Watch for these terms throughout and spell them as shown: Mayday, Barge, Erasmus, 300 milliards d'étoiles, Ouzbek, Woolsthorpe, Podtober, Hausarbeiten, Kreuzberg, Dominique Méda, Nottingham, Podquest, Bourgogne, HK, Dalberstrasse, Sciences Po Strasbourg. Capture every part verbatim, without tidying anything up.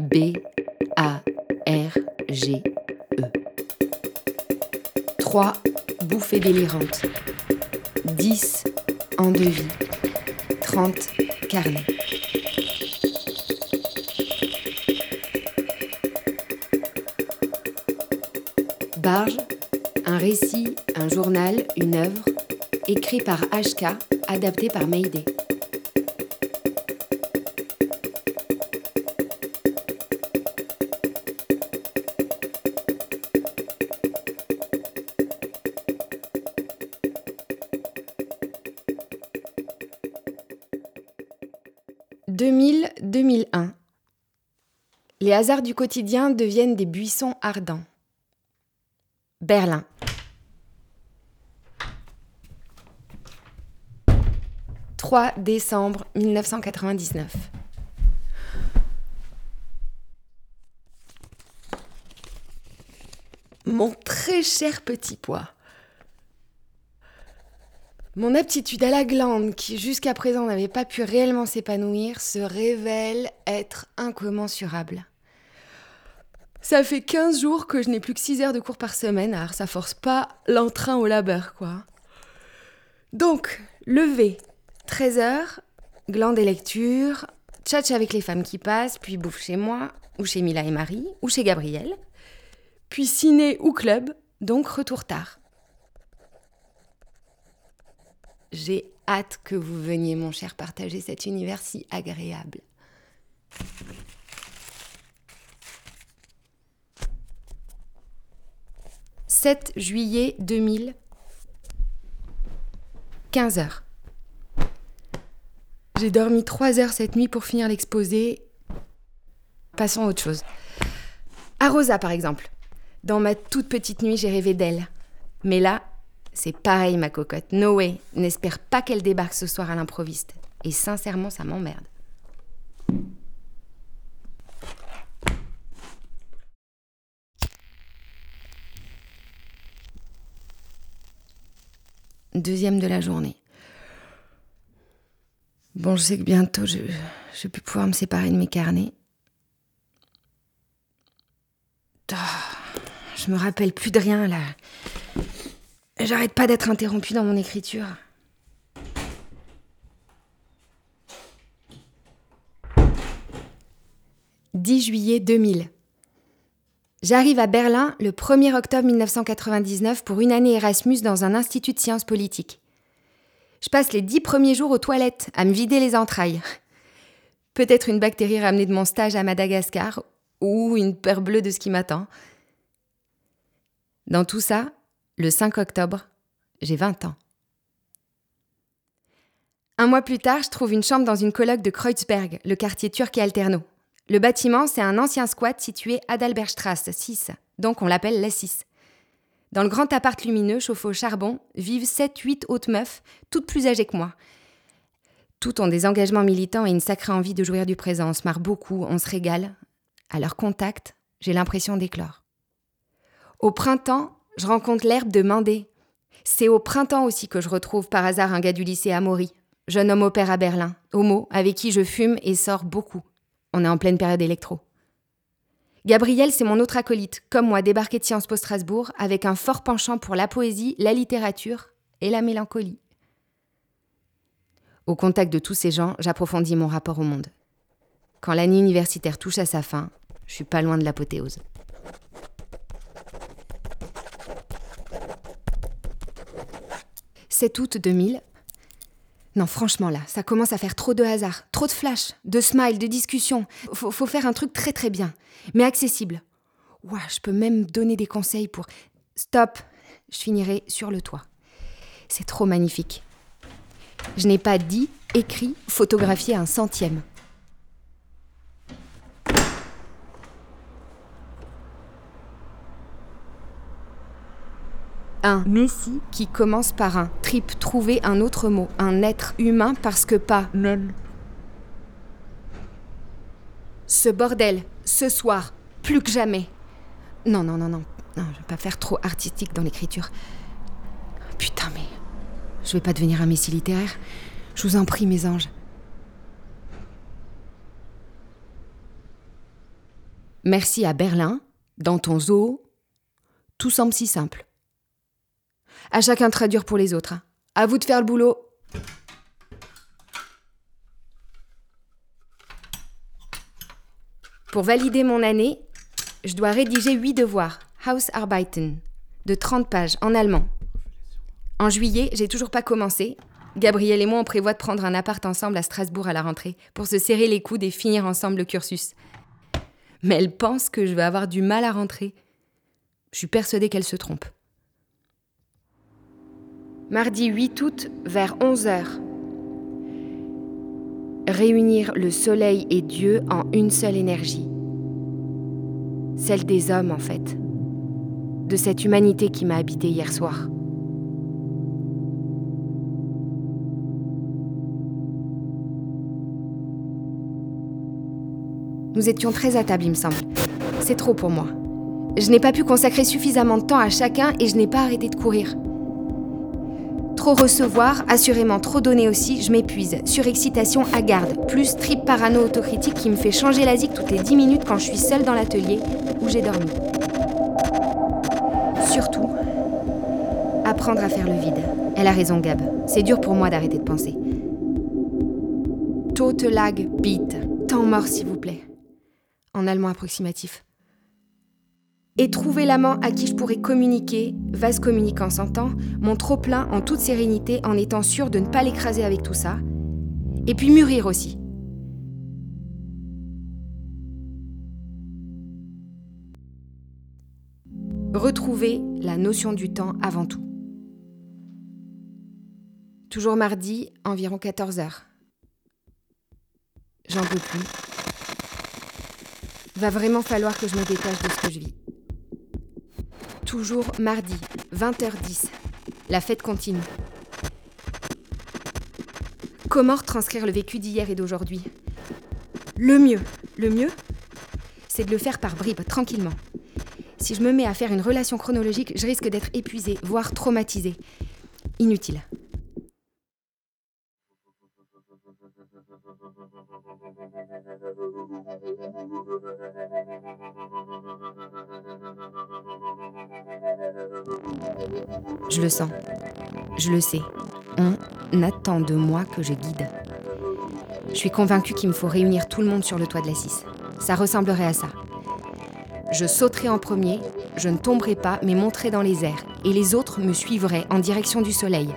B A R G E. Trois bouffées délirantes. Dix endevis. Trente carnets. Barge, un récit, un journal, une œuvre, écrit par H K, adapté par Mayday. deux mille à deux mille un. Les hasards du quotidien deviennent des buissons ardents. Berlin. trois décembre mille neuf cent quatre-vingt-dix-neuf. Mon très cher petit pois. Mon aptitude à la glande, qui jusqu'à présent n'avait pas pu réellement s'épanouir, se révèle être incommensurable. Ça fait quinze jours que je n'ai plus que six heures de cours par semaine, alors ça force pas l'entrain au labeur, quoi. Donc, lever, treize heures, glande et lecture, tchatch avec les femmes qui passent, puis bouffe chez moi, ou chez Mila et Marie, ou chez Gabriel, puis ciné ou club, donc retour tard. J'ai hâte que vous veniez, mon cher, partager cet univers si agréable. sept juillet deux mille, quinze heures. J'ai dormi trois heures cette nuit pour finir l'exposé. Passons à autre chose. À Rosa, par exemple. Dans ma toute petite nuit, j'ai rêvé d'elle. Mais là, c'est pareil, ma cocotte. No way. N'espère pas qu'elle débarque ce soir à l'improviste. Et sincèrement, ça m'emmerde. Deuxième de la journée. Bon, je sais que bientôt, je, je vais plus pouvoir me séparer de mes carnets. Oh, je me rappelle plus de rien, là. J'arrête pas d'être interrompue dans mon écriture. dix juillet deux mille. J'arrive à Berlin le premier octobre mille neuf cent quatre-vingt-dix-neuf pour une année Erasmus dans un institut de sciences politiques. Je passe les dix premiers jours aux toilettes, à me vider les entrailles. Peut-être une bactérie ramenée de mon stage à Madagascar, ou une peur bleue de ce qui m'attend. Dans tout ça, le cinq octobre, j'ai vingt ans. Un mois plus tard, je trouve une chambre dans une coloc de Kreuzberg, le quartier turc et alterno. Le bâtiment, c'est un ancien squat situé à Dalberstrasse six, donc on l'appelle la six. Dans le grand appart lumineux, chauffé au charbon, vivent sept huit hautes meufs, toutes plus âgées que moi. Toutes ont des engagements militants et une sacrée envie de jouir du présent. On se marre beaucoup, on se régale. À leur contact, j'ai l'impression d'éclore. Au printemps, je rencontre l'herbe de Mandé. C'est au printemps aussi que je retrouve par hasard un gars du lycée Amaury, jeune homme au pair à Berlin, homo, avec qui je fume et sors beaucoup. On est en pleine période électro. Gabriel, c'est mon autre acolyte, comme moi, débarqué de Sciences Po Strasbourg, avec un fort penchant pour la poésie, la littérature et la mélancolie. Au contact de tous ces gens, j'approfondis mon rapport au monde. Quand l'année universitaire touche à sa fin, je suis pas loin de l'apothéose. sept août deux mille. Non, franchement, là, ça commence à faire trop de hasard, trop de flash, de smile, de discussion. Faut, faut faire un truc très très bien, mais accessible. Ouah, je peux même donner des conseils pour... Stop, je finirai sur le toit. C'est trop magnifique. Je n'ai pas dit, écrit, photographié un centième. Un messie qui commence par un trip, trouver un autre mot, un être humain parce que pas nul. Ce bordel, ce soir, plus que jamais. Non, non, non, non, non, je vais pas faire trop artistique dans l'écriture. Putain, mais je vais pas devenir un messie littéraire. Je vous en prie, mes anges. Merci à Berlin, dans ton zoo, tout semble si simple. À chacun de traduire pour les autres. Hein. À vous de faire le boulot. Pour valider mon année, je dois rédiger huit devoirs, Hausarbeiten, de trente pages, en allemand. En juillet, j'ai toujours pas commencé. Gabriel et moi, on prévoit de prendre un appart ensemble à Strasbourg à la rentrée, pour se serrer les coudes et finir ensemble le cursus. Mais elle pense que je vais avoir du mal à rentrer. Je suis persuadée qu'elle se trompe. Mardi huit août, vers onze heures. Réunir le soleil et Dieu en une seule énergie. Celle des hommes, en fait. De cette humanité qui m'a habitée hier soir. Nous étions très attablés, il me semble. C'est trop pour moi. Je n'ai pas pu consacrer suffisamment de temps à chacun et je n'ai pas arrêté de courir. Trop recevoir, assurément trop donner aussi, je m'épuise. Surexcitation hagarde, plus trip parano autocritique qui me fait changer la zik toutes les dix minutes quand je suis seule dans l'atelier où j'ai dormi. Surtout, apprendre à faire le vide. Elle a raison, Gab. C'est dur pour moi d'arrêter de penser. Tote lag beat. Temps mort, s'il vous plaît. En allemand approximatif. Et trouver l'amant à qui je pourrais communiquer, vase communicant s'entend, mon trop-plein en toute sérénité en étant sûre de ne pas l'écraser avec tout ça. Et puis mûrir aussi. Retrouver la notion du temps avant tout. Toujours mardi, environ quatorze heures. J'en peux plus. Va vraiment falloir que je me détache de ce que je vis. Toujours mardi, vingt heures dix. La fête continue. Comment retranscrire le vécu d'hier et d'aujourd'hui ? Le mieux, le mieux, c'est de le faire par bribes, tranquillement. Si je me mets à faire une relation chronologique, je risque d'être épuisée, voire traumatisée. Inutile. Je le sens, je le sais, on attend de moi que je guide. Je suis convaincue qu'il me faut réunir tout le monde sur le toit de la six. Ça ressemblerait à ça. Je sauterai en premier, je ne tomberai pas mais monterai dans les airs et les autres me suivraient en direction du soleil.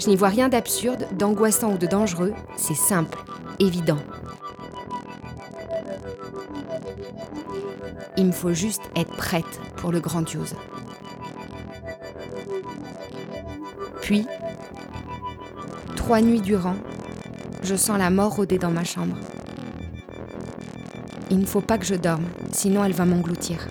Je n'y vois rien d'absurde, d'angoissant ou de dangereux, c'est simple, évident. Il me faut juste être prête pour le grandiose. Puis, trois nuits durant, je sens la mort rôder dans ma chambre. Il ne faut pas que je dorme, sinon elle va m'engloutir.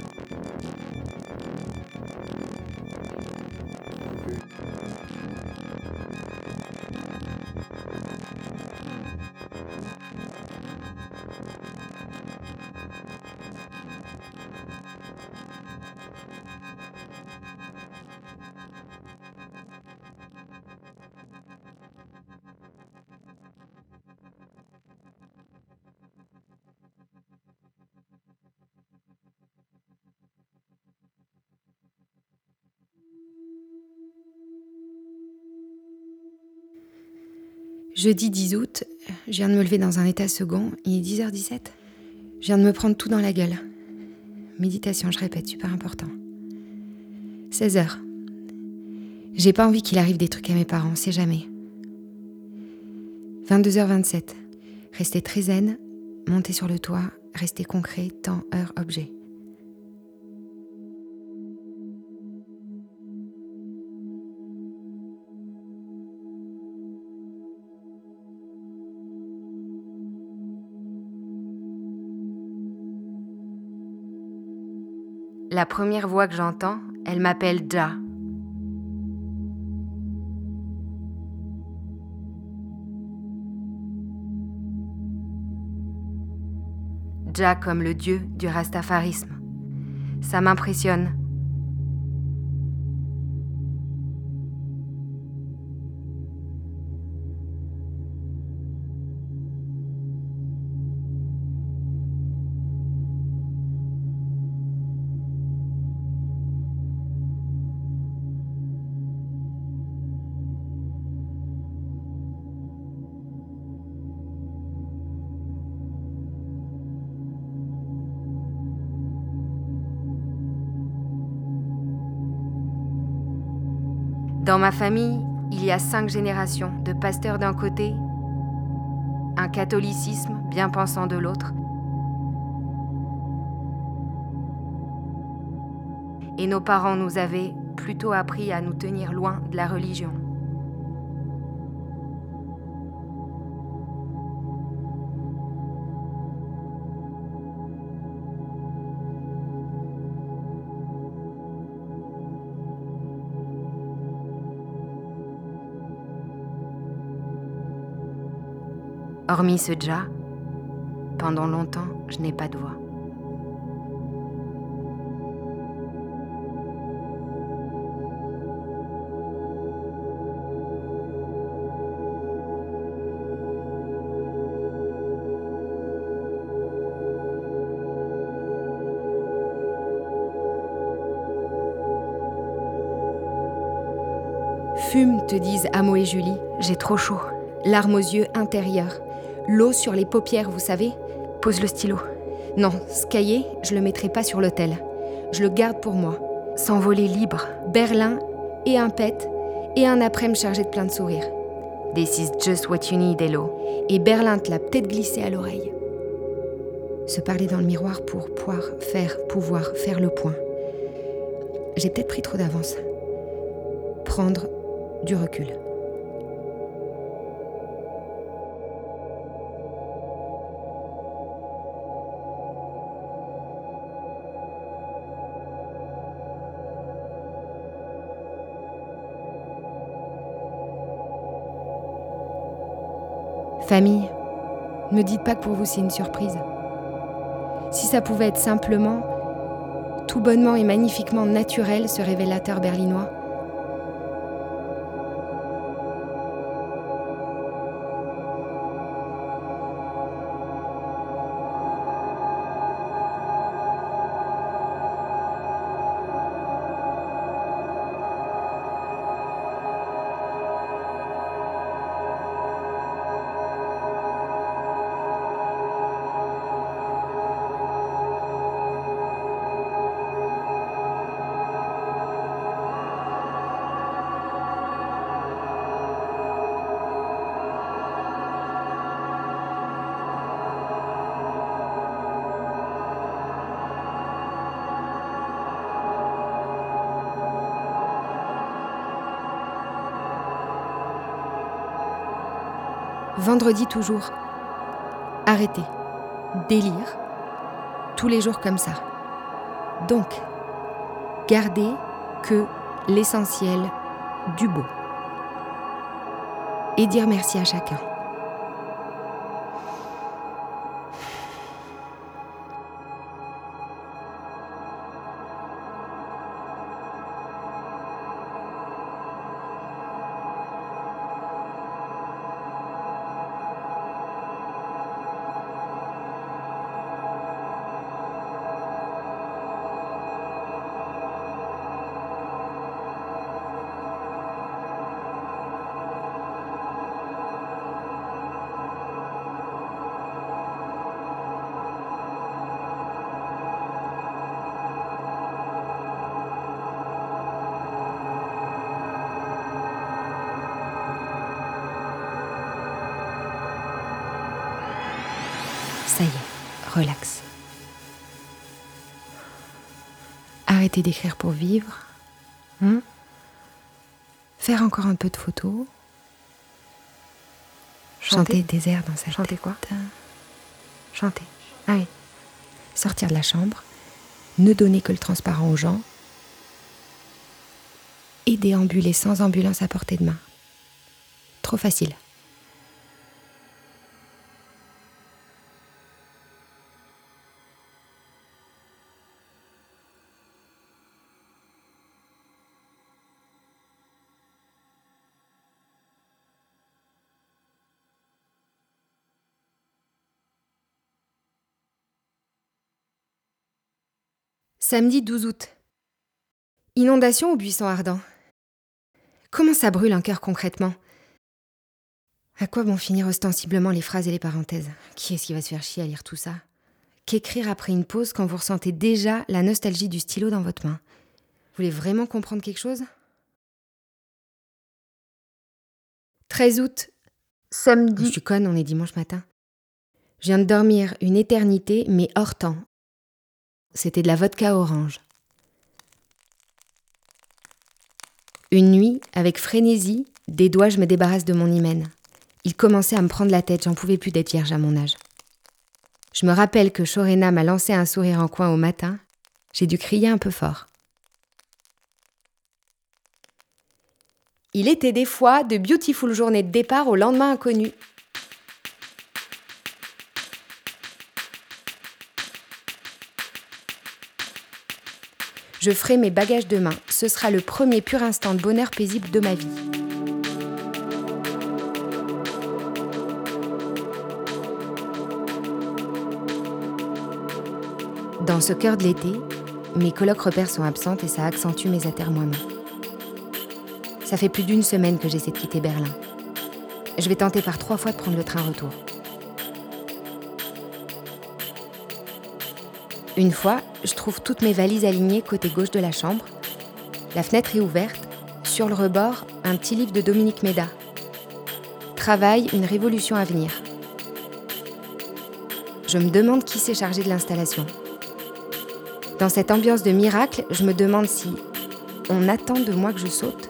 Jeudi dix août, je viens de me lever dans un état second, il est dix heures dix-sept. Je viens de me prendre tout dans la gueule. Méditation, je répète, super important. seize heures. J'ai pas envie qu'il arrive des trucs à mes parents, on sait jamais. vingt-deux heures vingt-sept. Rester très zen, monter sur le toit, rester concret, temps, heure, objet. La première voix que j'entends, elle m'appelle Ja. Ja comme le dieu du rastafarisme. Ça m'impressionne. Dans ma famille, il y a cinq générations de pasteurs d'un côté, un catholicisme bien pensant de l'autre, et nos parents nous avaient plutôt appris à nous tenir loin de la religion. Hormis ce dja, pendant longtemps, je n'ai pas de voix. Fume, te disent Amo et Julie, j'ai trop chaud. Larmes aux yeux intérieurs. L'eau sur les paupières, vous savez. Pose le stylo. Non, ce cahier, je le mettrai pas sur l'autel. Je le garde pour moi. S'envoler libre. Berlin, et un pet, et un après-midi chargé de plein de sourires. This is just what you need, hello. Et Berlin te l'a peut-être glissé à l'oreille. Se parler dans le miroir pour pouvoir faire, pouvoir faire le point. J'ai peut-être pris trop d'avance. Prendre du recul. Famille, ne me dites pas que pour vous c'est une surprise. Si ça pouvait être simplement, tout bonnement et magnifiquement naturel, ce révélateur berlinois. Vendredi toujours. Arrêtez. Délire. Tous les jours comme ça. Donc, gardez que l'essentiel du beau. Et dire merci à chacun. Ça y est, relax. Arrêtez d'écrire pour vivre. Hein ? Faire encore un peu de photos. Chanter, Chanter des airs dans sa Chanter tête. Quoi ? Chanter. Ah oui. Sortir de la chambre. Ne donner que le transparent aux gens. Et déambuler sans ambulance à portée de main. Trop facile. Samedi douze août. Inondation au buisson ardent. Comment ça brûle un cœur concrètement ? À quoi vont finir ostensiblement les phrases et les parenthèses ? Qui est-ce qui va se faire chier à lire tout ça ? Qu'écrire après une pause quand vous ressentez déjà la nostalgie du stylo dans votre main ? Vous voulez vraiment comprendre quelque chose ? treize août. Samedi. Je suis conne, on est dimanche matin. Je viens de dormir une éternité, mais hors temps. C'était de la vodka orange. Une nuit, avec frénésie, des doigts je me débarrasse de mon hymen. Il commençait à me prendre la tête, j'en pouvais plus d'être vierge à mon âge. Je me rappelle que Chorena m'a lancé un sourire en coin au matin. J'ai dû crier un peu fort. Il était des fois de beautiful journées de départ au lendemain inconnu. Je ferai mes bagages demain. Ce sera le premier pur instant de bonheur paisible de ma vie. Dans ce cœur de l'été, mes colocs repères sont absentes et ça accentue mes atermoiements. Ça fait plus d'une semaine que j'essaie de quitter Berlin. Je vais tenter par trois fois de prendre le train retour. Une fois, je trouve toutes mes valises alignées côté gauche de la chambre. La fenêtre est ouverte. Sur le rebord, un petit livre de Dominique Méda. « Travail, une révolution à venir ». Je me demande qui s'est chargé de l'installation. Dans cette ambiance de miracle, je me demande si on attend de moi que je saute.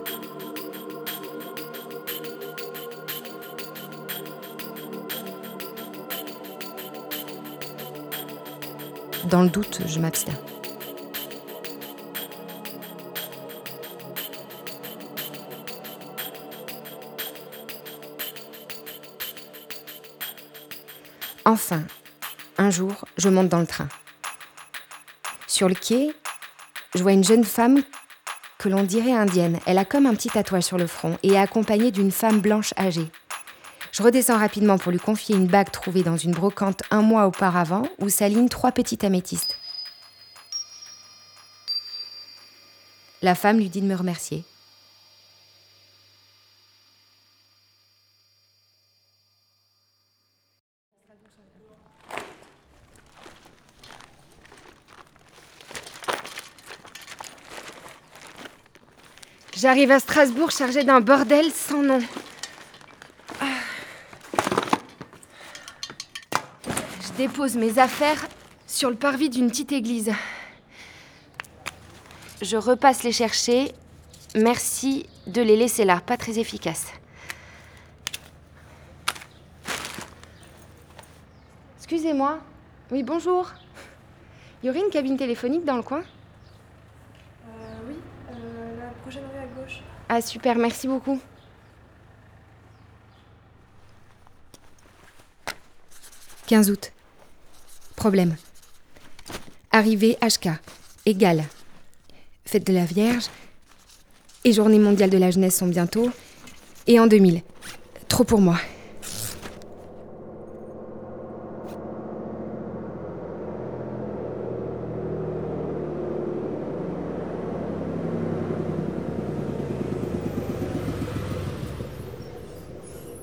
Dans le doute, je m'abstiens. Enfin, un jour, je monte dans le train. Sur le quai, je vois une jeune femme que l'on dirait indienne. Elle a comme un petit tatouage sur le front et est accompagnée d'une femme blanche âgée. Je redescends rapidement pour lui confier une bague trouvée dans une brocante un mois auparavant où s'alignent trois petites améthystes. La femme lui dit de me remercier. J'arrive à Strasbourg chargée d'un bordel sans nom. Ah. Je dépose mes affaires sur le parvis d'une petite église. Je repasse les chercher. Merci de les laisser là, pas très efficace. Excusez-moi. Oui, bonjour. Il y aurait une cabine téléphonique dans le coin ? Ah super, merci beaucoup. quinze août. Problème. Arrivée H K, égale. Fête de la Vierge et Journée mondiale de la jeunesse sont bientôt. Et en deux mille. Trop pour moi.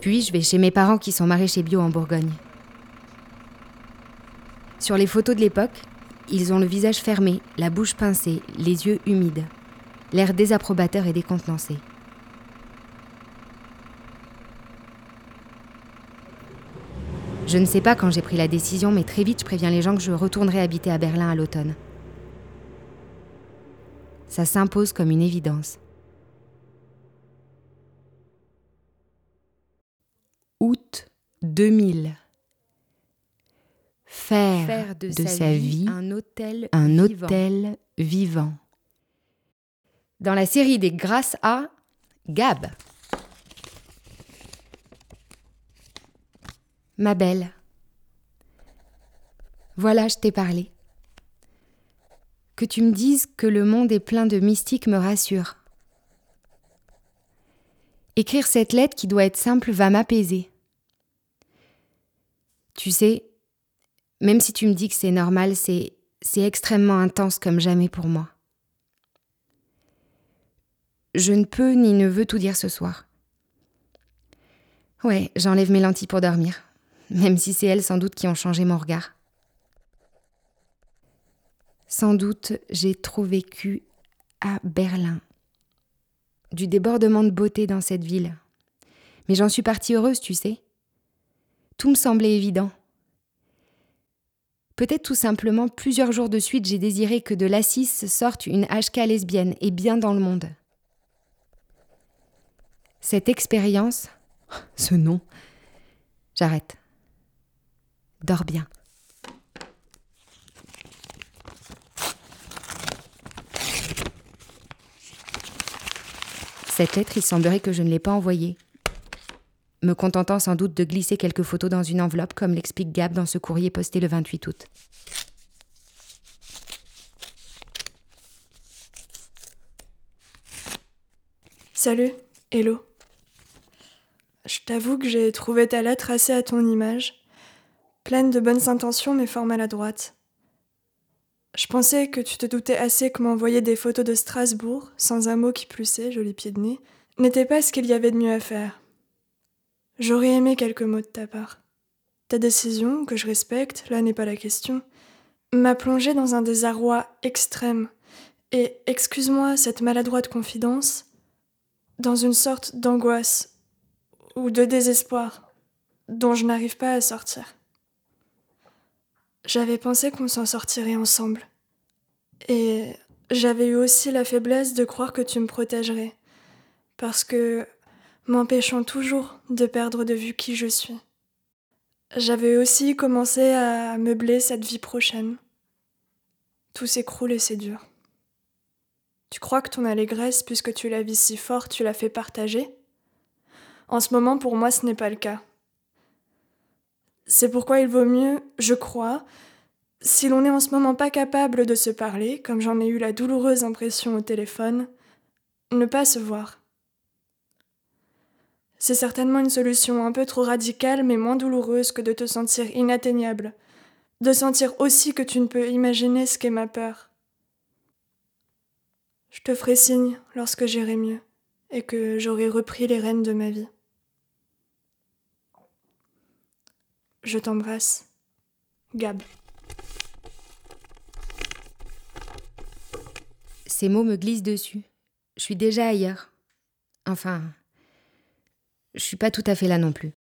Puis, je vais chez mes parents qui sont maraîchers bio en Bourgogne. Sur les photos de l'époque, ils ont le visage fermé, la bouche pincée, les yeux humides, l'air désapprobateur et décontenancé. Je ne sais pas quand j'ai pris la décision, mais très vite, je préviens les gens que je retournerai habiter à Berlin à l'automne. Ça s'impose comme une évidence. deux mille. Faire, Faire de, de sa, sa vie, vie un hôtel, un vivant. hôtel vivant. Dans la série des Grâces à Gab. Ma belle, voilà, je t'ai parlé. Que tu me dises que le monde est plein de mystiques me rassure. Écrire cette lettre qui doit être simple va m'apaiser. Tu sais, même si tu me dis que c'est normal, c'est, c'est extrêmement intense comme jamais pour moi. Je ne peux ni ne veux tout dire ce soir. Ouais, j'enlève mes lentilles pour dormir, même si c'est elles sans doute qui ont changé mon regard. Sans doute, j'ai trop vécu à Berlin. Du débordement de beauté dans cette ville. mais j'en suis partie heureuse, tu sais. Tout me semblait évident. Peut-être tout simplement, plusieurs jours de suite, j'ai désiré que de l'Assis sorte une H K lesbienne, et bien dans le monde. Cette expérience, ce nom, j'arrête. Dors bien. Cette lettre, il semblerait que je ne l'ai pas envoyée, me contentant sans doute de glisser quelques photos dans une enveloppe, comme l'explique Gab dans ce courrier posté le vingt-huit août. Salut, hello. Je t'avoue que j'ai trouvé ta lettre assez à ton image, pleine de bonnes intentions mais fort maladroite. Je pensais que tu te doutais assez que m'envoyer des photos de Strasbourg, sans un mot qui plussait, joli pied de nez, n'était pas ce qu'il y avait de mieux à faire. J'aurais aimé quelques mots de ta part. Ta décision, que je respecte, là n'est pas la question, m'a plongée dans un désarroi extrême, et, excuse-moi cette maladroite confidence, dans une sorte d'angoisse, ou de désespoir, dont je n'arrive pas à sortir. J'avais pensé qu'on s'en sortirait ensemble. Et j'avais eu aussi la faiblesse de croire que tu me protégerais. Parce que, m'empêchant toujours de perdre de vue qui je suis. J'avais aussi commencé à meubler cette vie prochaine. Tout s'écroule et c'est dur. Tu crois que ton allégresse, puisque tu la vis si fort, tu la fais partager ? En ce moment, pour moi, ce n'est pas le cas. C'est pourquoi il vaut mieux, je crois, si l'on n'est en ce moment pas capable de se parler, comme j'en ai eu la douloureuse impression au téléphone, ne pas se voir. C'est certainement une solution un peu trop radicale mais moins douloureuse que de te sentir inatteignable, de sentir aussi que tu ne peux imaginer ce qu'est ma peur. Je te ferai signe lorsque j'irai mieux et que j'aurai repris les rênes de ma vie. Je t'embrasse. Gab. Ces mots me glissent dessus. Je suis déjà ailleurs. Enfin, je suis pas tout à fait là non plus.